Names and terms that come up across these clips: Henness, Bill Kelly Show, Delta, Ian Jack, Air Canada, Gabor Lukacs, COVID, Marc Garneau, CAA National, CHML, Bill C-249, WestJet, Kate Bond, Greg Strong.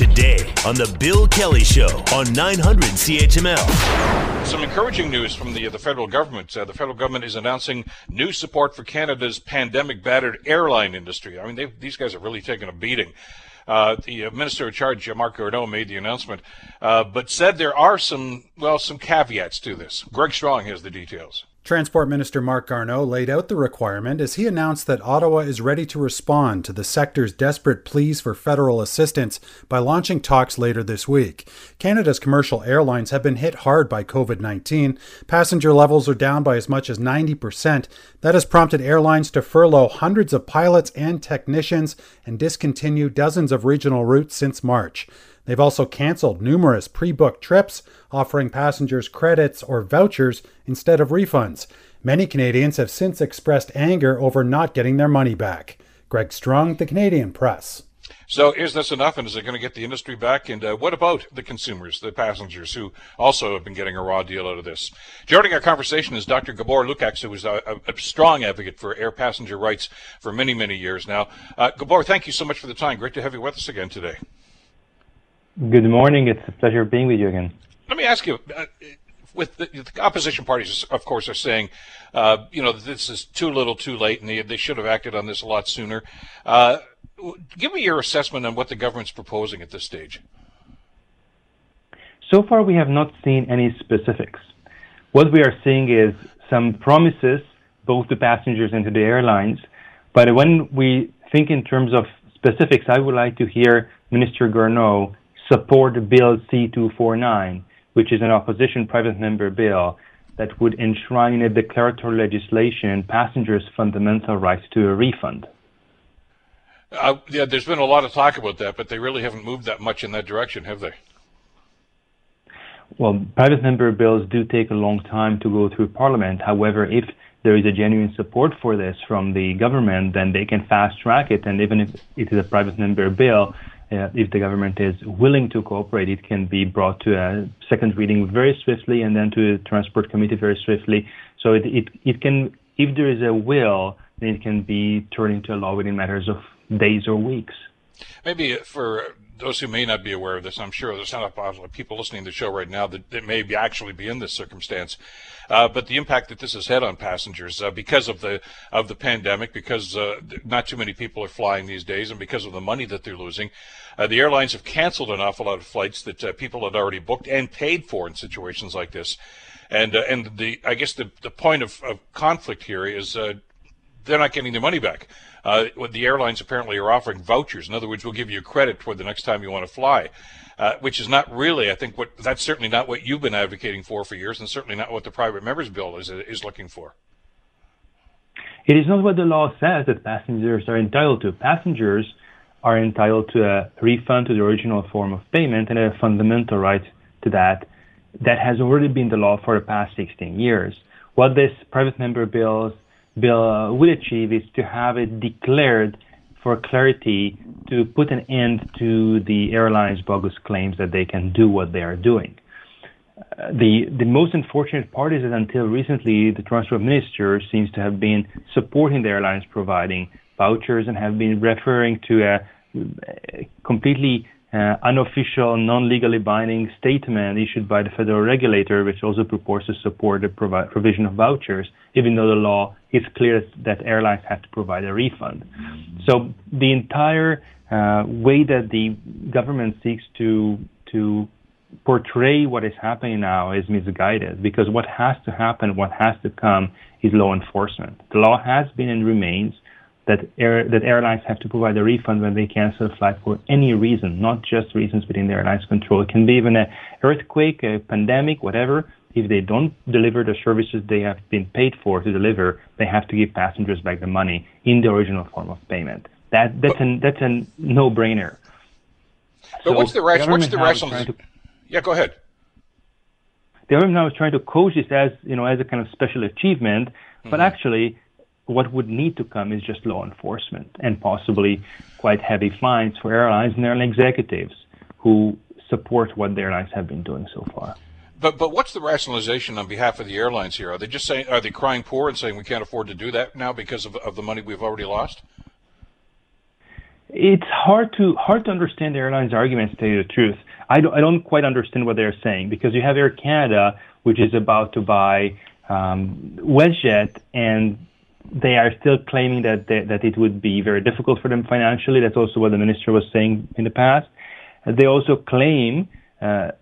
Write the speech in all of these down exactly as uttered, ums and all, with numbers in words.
today on The Bill Kelly Show on nine hundred C H M L. Some encouraging news from the, the federal government. Uh, the federal government is announcing new support for Canada's pandemic-battered airline industry. I mean, they, these guys are really taking a beating. Uh, the uh, minister in charge, uh, Marc Garneau, made the announcement, uh, but said there are some, well, some caveats to this. Greg Strong has the details. Transport Minister Marc Garneau laid out the requirement as he announced that Ottawa is ready to respond to the sector's desperate pleas for federal assistance by launching talks later this week. Canada's commercial airlines have been hit hard by COVID nineteen. Passenger levels are down by as much as ninety percent. That has prompted airlines to furlough hundreds of pilots and technicians and discontinue dozens of regional routes since March. They've also canceled numerous pre-booked trips, offering passengers credits or vouchers instead of refunds. Many Canadians have since expressed anger over not getting their money back. Greg Strong, The Canadian Press. So is this enough, and is it going to get the industry back? And uh, what about the consumers, the passengers, who also have been getting a raw deal out of this? Joining our conversation is Doctor Gabor Lukacs, who is a, a strong advocate for air passenger rights for many, many years now. Uh, Gabor, thank you so much for the time. Great to have you with us again today. Good morning. It's a pleasure being with you again. Let me ask you, uh, with the, the opposition parties, of course, are saying, uh, you know, this is too little too late, and they, they should have acted on this a lot sooner. Uh, give me your assessment on what the government's proposing at this stage. So far, we have not seen any specifics. What we are seeing is some promises, both to passengers and to the airlines. But when we think in terms of specifics, I would like to hear Minister Garneau support Bill C two forty-nine, which is an opposition private member bill that would enshrine in a declaratory legislation passengers' fundamental rights to a refund. Uh, yeah, there's been a lot of talk about that, but they really haven't moved that much in that direction, have they? Well, private member bills do take a long time to go through Parliament. However, if there is a genuine support for this from the government, then they can fast-track it, and even if it is a private member bill, Uh, if the government is willing to cooperate, it can be brought to a second reading very swiftly and then to the Transport Committee very swiftly. So it, it, it can, if there is a will, then it can be turned into a law within matters of days or weeks. Maybe for those who may not be aware of this, I'm sure there's not a lot of people listening to the show right now that, that may be actually be in this circumstance. Uh, but the impact that this has had on passengers uh, because of the of the pandemic, because uh, not too many people are flying these days, and because of the money that they're losing, uh, the airlines have canceled an awful lot of flights that uh, people had already booked and paid for in situations like this. And uh, and the I guess the the point of, of conflict here is uh, they're not getting their money back. Uh, the airlines apparently are offering vouchers. In other words, we'll give you credit toward the next time you want to fly. Uh, which is not really, I think, what that's certainly not what you've been advocating for for years, and certainly not what the private members bill is is looking for. It is not what the law says that passengers are entitled to. Passengers are entitled to a refund to the original form of payment and a fundamental right to that that has already been the law for the past sixteen years. What this private member bills bill will achieve is to have it declared for clarity, to put an end to the airlines' bogus claims that they can do what they are doing. Uh, the the most unfortunate part is that until recently, the Transport Minister seems to have been supporting the airlines, providing vouchers, and have been referring to a, a completely uh, unofficial, non-legally binding statement issued by the federal regulator, which also purports to support the provi- provision of vouchers, even though the law is clear that airlines have to provide a refund. So the entire uh, way that the government seeks to to portray what is happening now is misguided, because what has to happen, what has to come, is law enforcement. The law has been and remains that air, that airlines have to provide a refund when they cancel a flight for any reason, not just reasons within the airline's control. It can be even an earthquake, a pandemic, whatever. If they don't deliver the services they have been paid for to deliver, they have to give passengers back the money in the original form of payment. That that's but, an that's a no-brainer. But so what's the rationale? What's the rationale? To, yeah, go ahead. The government now is trying to coach this as you know as a kind of special achievement, mm-hmm. but actually, what would need to come is just law enforcement and possibly quite heavy fines for airlines and airline executives who support what the airlines have been doing so far. But but what's the rationalization on behalf of the airlines here? Are they just saying, are they crying poor and saying we can't afford to do that now because of, of the money we've already lost? It's hard to hard to understand the airline's arguments, to tell you the truth. I don't, I don't quite understand what they're saying, because you have Air Canada, which is about to buy um, WestJet, and they are still claiming that they, that it would be very difficult for them financially. That's also what the minister was saying in the past. They also claim uh,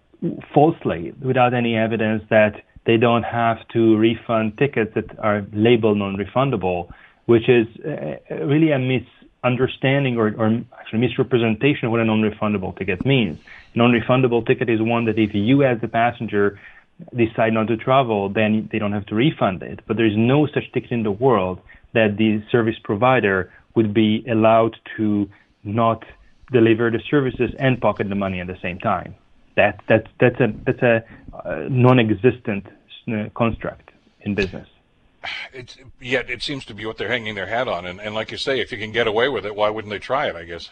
falsely, without any evidence, that they don't have to refund tickets that are labeled non-refundable, which is uh, really a misunderstanding or, or actually misrepresentation of what a non-refundable ticket means. A non-refundable ticket is one that if you as the passenger decide not to travel, then they don't have to refund it. But there is no such ticket in the world that the service provider would be allowed to not deliver the services and pocket the money at the same time. That that's that's a that's a uh, non-existent uh, construct in business. It's, yet it seems to be what they're hanging their hat on. And, and like you say, if you can get away with it, why wouldn't they try it? I guess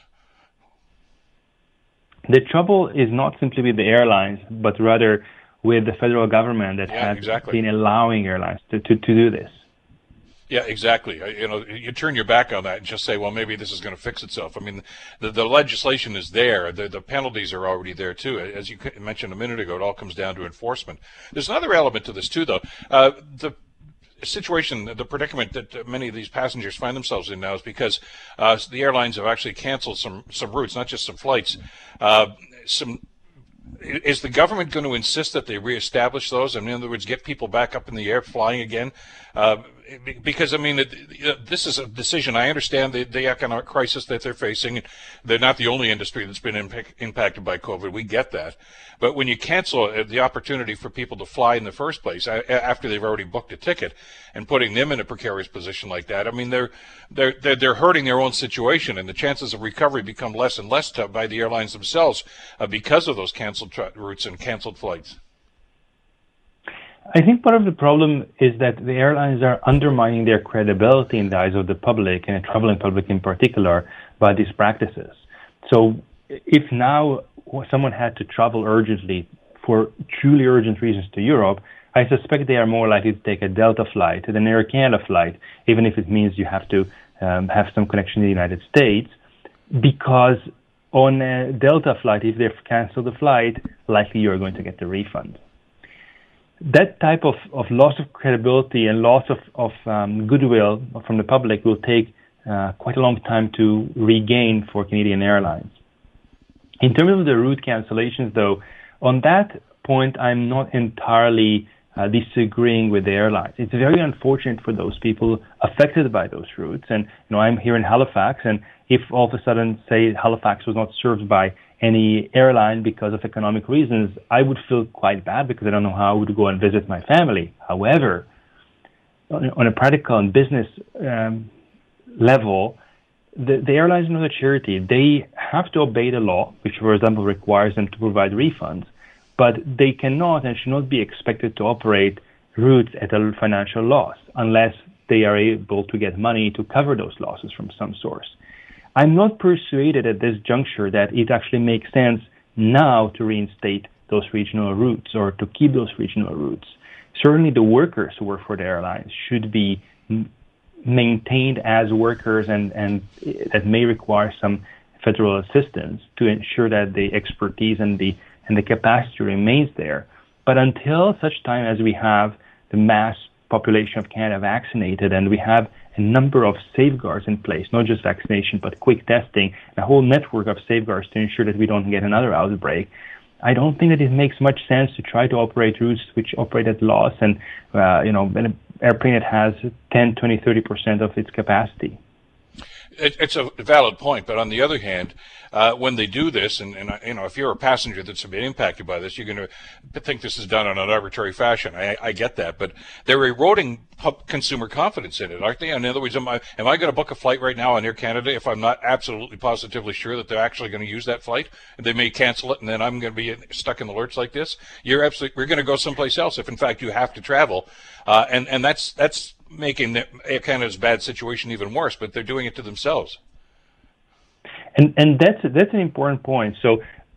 the trouble is not simply with the airlines, but rather with the federal government that yeah, has exactly. been allowing airlines to, to, to do this. Yeah, exactly. You know, you turn your back on that and just say, well, maybe this is going to fix itself. I mean, the, the legislation is there. The, the penalties are already there, too. As you mentioned a minute ago, it all comes down to enforcement. There's another element to this, too, though. Uh, the situation, the predicament that many of these passengers find themselves in now is because uh, the airlines have actually canceled some, some routes, not just some flights, uh, some Is the government going to insist that they reestablish those? I mean, in other words, get people back up in the air flying again? Uh, because, I mean, this is a decision. I understand the, the economic crisis that they're facing. They're not the only industry that's been impact, impacted by COVID. We get that. But when you cancel the opportunity for people to fly in the first place after they've already booked a ticket and putting them in a precarious position like that, I mean, they're they're they're, they're hurting their own situation, and the chances of recovery become less and less tough by the airlines themselves uh, because of those canceled tra- routes and canceled flights. I think part of the problem is that the airlines are undermining their credibility in the eyes of the public, and the traveling public in particular, by these practices. So if now someone had to travel urgently for truly urgent reasons to Europe, I suspect they are more likely to take a Delta flight than an Air Canada flight, even if it means you have to um, have some connection to the United States, because on a Delta flight, if they've canceled the flight, likely you're going to get the refund. That type of, of loss of credibility and loss of, of um, goodwill from the public will take uh, quite a long time to regain for Canadian Airlines. In terms of the route cancellations, though, on that point, I'm not entirely uh, disagreeing with the airlines. It's very unfortunate for those people affected by those routes. And, you know, I'm here in Halifax, and if all of a sudden, say, Halifax was not served by any airline because of economic reasons, I would feel quite bad because I don't know how I would go and visit my family. However, on a practical and business um, level, the, the airlines are not a charity. They have to obey the law, which, for example, requires them to provide refunds, but they cannot and should not be expected to operate routes at a financial loss unless they are able to get money to cover those losses from some source. I'm not persuaded at this juncture that it actually makes sense now to reinstate those regional routes or to keep those regional routes. Certainly the workers who work for the airlines should be maintained as workers, and, and that may require some federal assistance to ensure that the expertise and the, and the capacity remains there. But until such time as we have the mass population of Canada vaccinated and we have a number of safeguards in place, not just vaccination, but quick testing, a whole network of safeguards to ensure that we don't get another outbreak, I don't think that it makes much sense to try to operate routes which operate at loss and, uh, you know, an airplane that has ten, twenty, thirty percent of its capacity. It, it's a valid point, but on the other hand, uh, when they do this, and, and you know, if you're a passenger that's been impacted by this, you're going to think this is done in an arbitrary fashion. I, I get that, but they're eroding consumer confidence in it, aren't they? In other words, am I, am I going to book a flight right now on Air Canada if I'm not absolutely positively sure that they're actually going to use that flight? They may cancel it, and then I'm going to be stuck in the lurch like this. You're absolutely, we're going to go someplace else if, in fact, you have to travel, uh, and and that's that's. making Air Canada's bad situation even worse, but they're doing it to themselves. And and that's that's an important point. So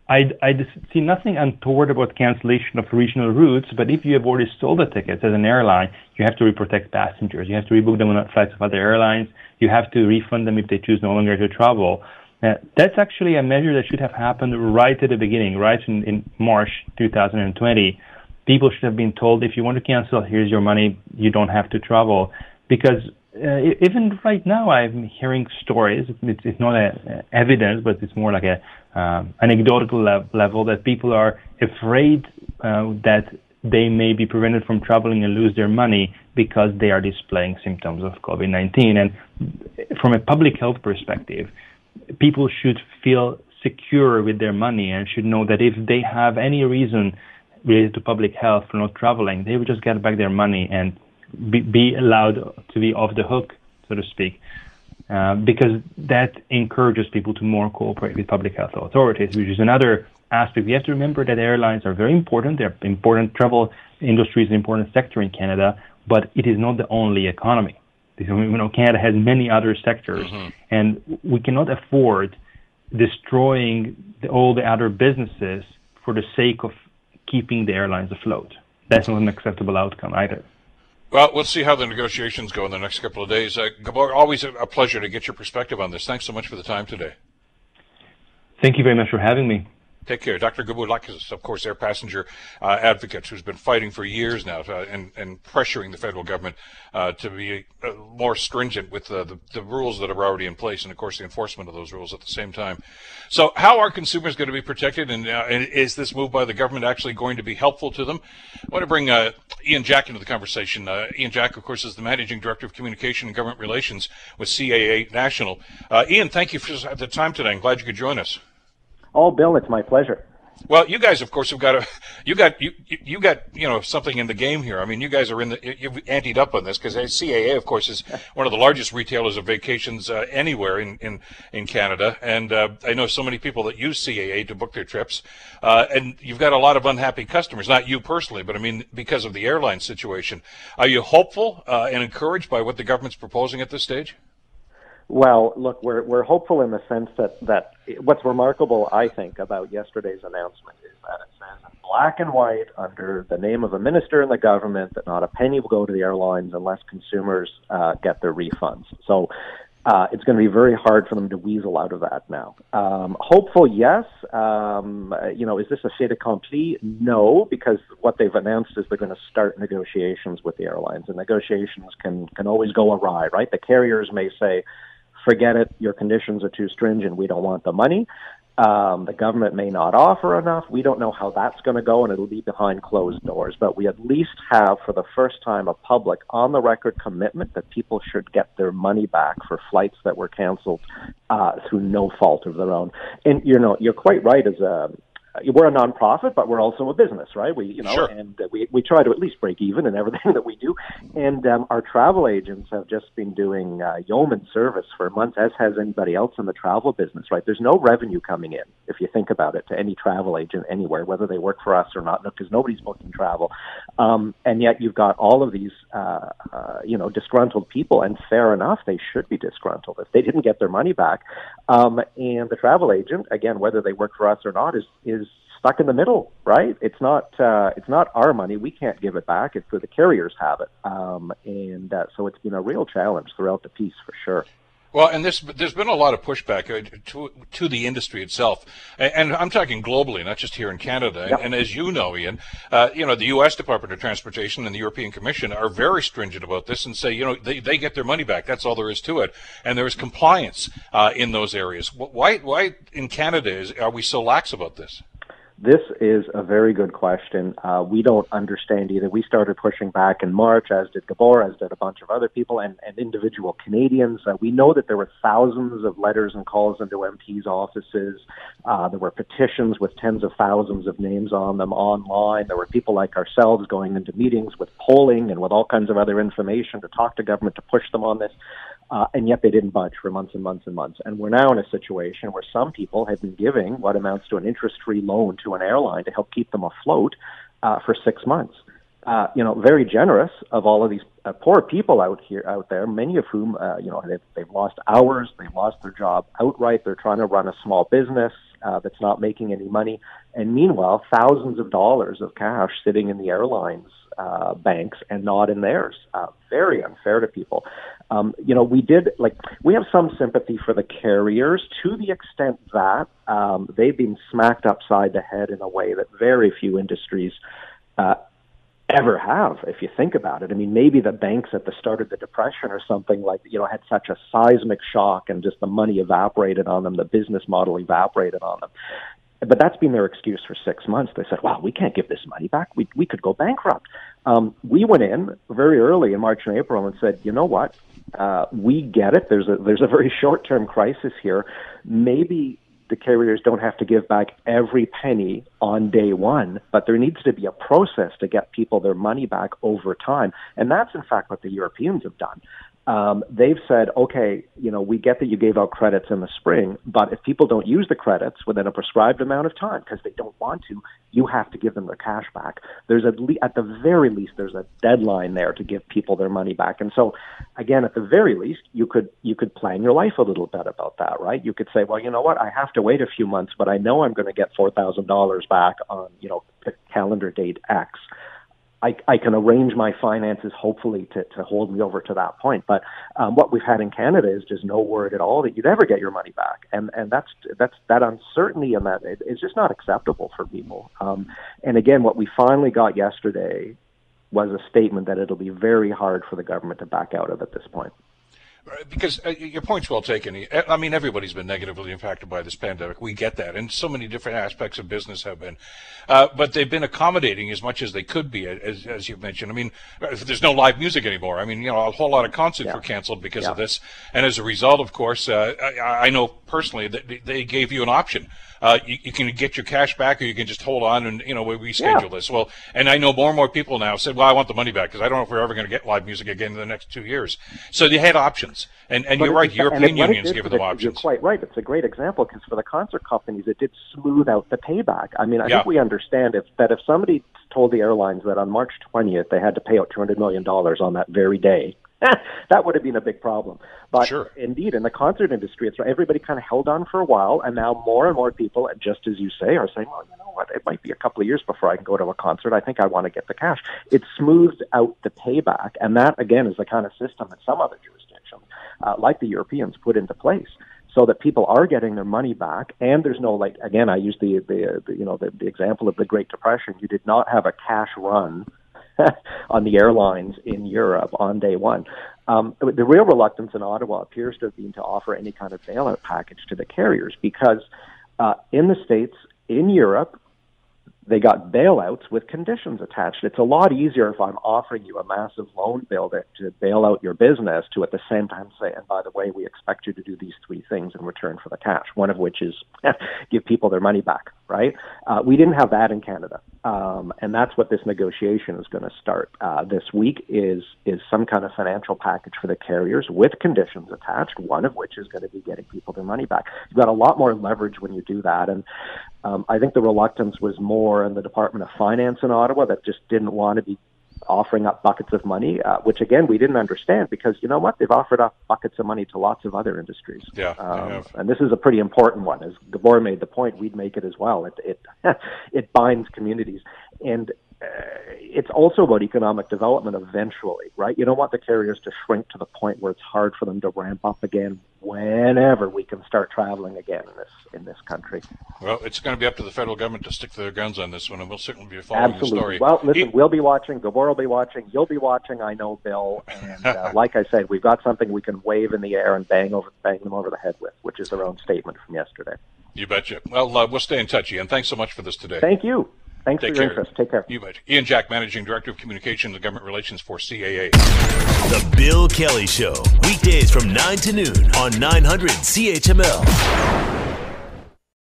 I, I see nothing untoward about cancellation of regional routes, but if you have already sold the tickets as an airline, you have to reprotect passengers. You have to rebook them on flights of other airlines. You have to refund them if they choose no longer to travel. Uh, that's actually a measure that should have happened right at the beginning, right in, in March two thousand twenty. People should have been told, if you want to cancel, here's your money, you don't have to travel. Because uh, even right now, I'm hearing stories, it's, it's not a, a evidence, but it's more like a um, anecdotal le- level that people are afraid uh, that they may be prevented from traveling and lose their money because they are displaying symptoms of COVID nineteen. And from a public health perspective, people should feel secure with their money and should know that if they have any reason related to public health for not traveling, they would just get back their money and be, be allowed to be off the hook, so to speak, uh, because that encourages people to more cooperate with public health authorities, which is another aspect. We have to remember that airlines are very important. They're important. Travel industry is an important sector in Canada, but it is not the only economy. You know, Canada has many other sectors, mm-hmm. and we cannot afford destroying the, all the other businesses for the sake of keeping the airlines afloat. That's not an acceptable outcome either. Well, we'll see how the negotiations go in the next couple of days. Uh, Gabor, always a pleasure to get your perspective on this. Thanks so much for the time today. Thank you very much for having me. Take care. Doctor Gabor Lukacs, of course, air passenger uh, advocate who's been fighting for years now uh, and, and pressuring the federal government uh, to be uh, more stringent with uh, the, the rules that are already in place and, of course, the enforcement of those rules at the same time. So how are consumers going to be protected, and, uh, and is this move by the government actually going to be helpful to them? I want to bring uh, Ian Jack into the conversation. Uh, Ian Jack, of course, is the Managing Director of Communication and Government Relations with C A A National. Uh, Ian, thank you for the time today. I'm glad you could join us. Oh, Bill, it's my pleasure. Well, you guys, of course, have got a, you got you you got you know something in the game here. I mean, you guys are in the you've anteed up on this because C A A, of course, is one of the largest retailers of vacations uh, anywhere in, in in Canada, and uh, I know so many people that use C A A to book their trips, uh, and you've got a lot of unhappy customers. Not you personally, but I mean because of the airline situation. Are you hopeful uh, and encouraged by what the government's proposing at this stage? Well, look, we're we're hopeful in the sense that, that what's remarkable, I think, about yesterday's announcement is that it says in black and white under the name of a minister in the government that not a penny will go to the airlines unless consumers uh, get their refunds. So uh, it's going to be very hard for them to weasel out of that now. Um, hopeful, yes. Um, you know, is this a fait accompli? No, because what they've announced is they're going to start negotiations with the airlines, and negotiations can, can always go awry, right? The carriers may say, forget it, your conditions are too stringent, we don't want the money. Um, the government may not offer enough. We don't know how that's going to go, and it'll be behind closed doors. But we at least have, for the first time, a public on-the-record commitment that people should get their money back for flights that were canceled uh, through no fault of their own. And, you know, you're quite right as a... We're a nonprofit, but we're also a business, right? We, you know, sure. and we we try to at least break even in everything that we do. And um, our travel agents have just been doing uh, yeoman service for months, as has anybody else in the travel business, right? There's no revenue coming in, if you think about it, to any travel agent anywhere, whether they work for us or not, because nobody's booking travel. Um, and yet you've got all of these, uh, uh, you know, disgruntled people, and fair enough, they should be disgruntled if they didn't get their money back. Um, and the travel agent, again, whether they work for us or not, is is is stuck in the middle, right? It's not uh, it's not our money. We can't give it back. It's where the carriers have it. Um, and uh, so it's been a real challenge throughout the piece for sure. Well, and this, there's been a lot of pushback to to the industry itself, and I'm talking globally, not just here in Canada. Yep. And as you know, Ian, uh, you know, the U S Department of Transportation and the European Commission are very stringent about this and say, you know, they, they get their money back. That's all there is to it. And there is compliance uh, in those areas. Why why in Canada is, are we so lax about this? This is a very good question. Uh, we don't understand either. We started pushing back in March, as did Gabor, as did a bunch of other people, and, and individual Canadians. Uh, we know that there were thousands of letters and calls into M Ps' offices. Uh, there were petitions with tens of thousands of names on them online. There were people like ourselves going into meetings with polling and with all kinds of other information to talk to government to push them on this. Uh, and yet they didn't budge for months and months and months. And we're now in a situation where some people have been giving what amounts to an interest-free loan to an airline to help keep them afloat uh, for six months. Uh, you know, very generous of all of these uh, poor people out here, out there, many of whom, uh, you know, they've, they've lost hours, they've lost their job outright, they're trying to run a small business. uh, that's not making any money. And meanwhile, thousands of dollars of cash sitting in the airlines' uh, banks and not in theirs. Uh, very unfair to people. Um, you know, we did, like, we have some sympathy for the carriers to the extent that um, they've been smacked upside the head in a way that very few industries uh, ever have, if you think about it. I mean, maybe the banks at the start of the Depression or something like, you know, had such a seismic shock and just the money evaporated on them, the business model evaporated on them. But that's been their excuse for six months. They said, wow, we can't give this money back. We we could go bankrupt. Um, we went in very early in March and April and said, you know what, uh, we get it. There's a, there's a very short-term crisis here. Maybe the carriers don't have to give back every penny on day one, but there needs to be a process to get people their money back over time. And that's, in fact, what the Europeans have done. Um, they've said, okay, you know, we get that you gave out credits in the spring, but if people don't use the credits within a prescribed amount of time because they don't want to, you have to give them their cash back. There's at le- at the very least, there's a deadline there to give people their money back. And so, again, at the very least, you could you could plan your life a little bit about that, right? You could say, well, you know what, I have to wait a few months, but I know I'm going to get four thousand dollars back on, you know, calendar date X. I, I can arrange my finances, hopefully, to, to hold me over to that point. But um, what we've had in Canada is just no word at all that you'd ever get your money back, and and that's that's that uncertainty and that it, it's just not acceptable for people. Um, and again, what we finally got yesterday was a statement that it'll be very hard for the government to back out of at this point. Because uh, your point's well taken. I mean, everybody's been negatively impacted by this pandemic. We get that. And so many different aspects of business have been. Uh, but they've been accommodating as much as they could be, as, as you've mentioned. I mean, there's no live music anymore. I mean, you know, a whole lot of concerts yeah. were canceled because yeah. of this. And as a result, of course, uh, I, I know personally that they gave you an option. Uh, you, you can get your cash back, or you can just hold on and, you know, we reschedule yeah. this. Well, and I know more and more people now said, well, I want the money back because I don't know if we're ever going to get live music again in the next two years. So they had options. And, and you're right, European unions give them options. You're quite right. It's a great example because for the concert companies, it did smooth out the payback. I mean, I yeah. think we understand if, that if somebody told the airlines that on March twentieth they had to pay out two hundred million dollars on that very day, that would have been a big problem. But sure. indeed, in the concert industry, it's everybody kind of held on for a while, and now more and more people, just as you say, are saying, well, you know what, it might be a couple of years before I can go to a concert. I think I want to get the cash. It smooths out the payback, and that, again, is the kind of system that some other jurisdictions, uh, like the Europeans, put into place, so that people are getting their money back, and there's no, like, again, I use the, the, the you know, the, the example of the Great Depression. You did not have a cash run on the airlines in Europe on day one. Um, the real reluctance in Ottawa appears to have been to offer any kind of bailout package to the carriers because uh, in the States, in Europe, they got bailouts with conditions attached. It's a lot easier if I'm offering you a massive loan bill to, to bail out your business to at the same time say, and by the way, we expect you to do these three things in return for the cash, one of which is give people their money back, right? Uh, we didn't have that in Canada. Um, and that's what this negotiation is going to start uh, this week is, is some kind of financial package for the carriers with conditions attached, one of which is going to be getting people their money back. You've got a lot more leverage when you do that. And um, I think the reluctance was more in the Department of Finance in Ottawa that just didn't want to be offering up buckets of money, uh, which, again, we didn't understand because, you know what, they've offered up buckets of money to lots of other industries. Yeah, um, and this is a pretty important one. As Gabor made the point, we'd make it as well. It it, it binds communities. And uh, it's also about economic development eventually, right? You don't want the carriers to shrink to the point where it's hard for them to ramp up again whenever we can start traveling again in this in this country. Well, it's going to be up to the federal government to stick to their guns on this one, and we'll certainly be following Absolutely. the story. Well, listen, it, we'll be watching, Gabor will be watching, you'll be watching, I know, Bill, and uh, like I said, we've got something we can wave in the air and bang over, bang them over the head with, which is their own statement from yesterday. You betcha. Well, uh, we'll stay in touch, Ian. Thanks so much for this today. Thank you. Thanks Take for your care. interest. Take care. You bet. Ian Jack, Managing Director of Communications and Government Relations for C A A. The Bill Kelly Show, weekdays from nine to noon on nine hundred C H M L.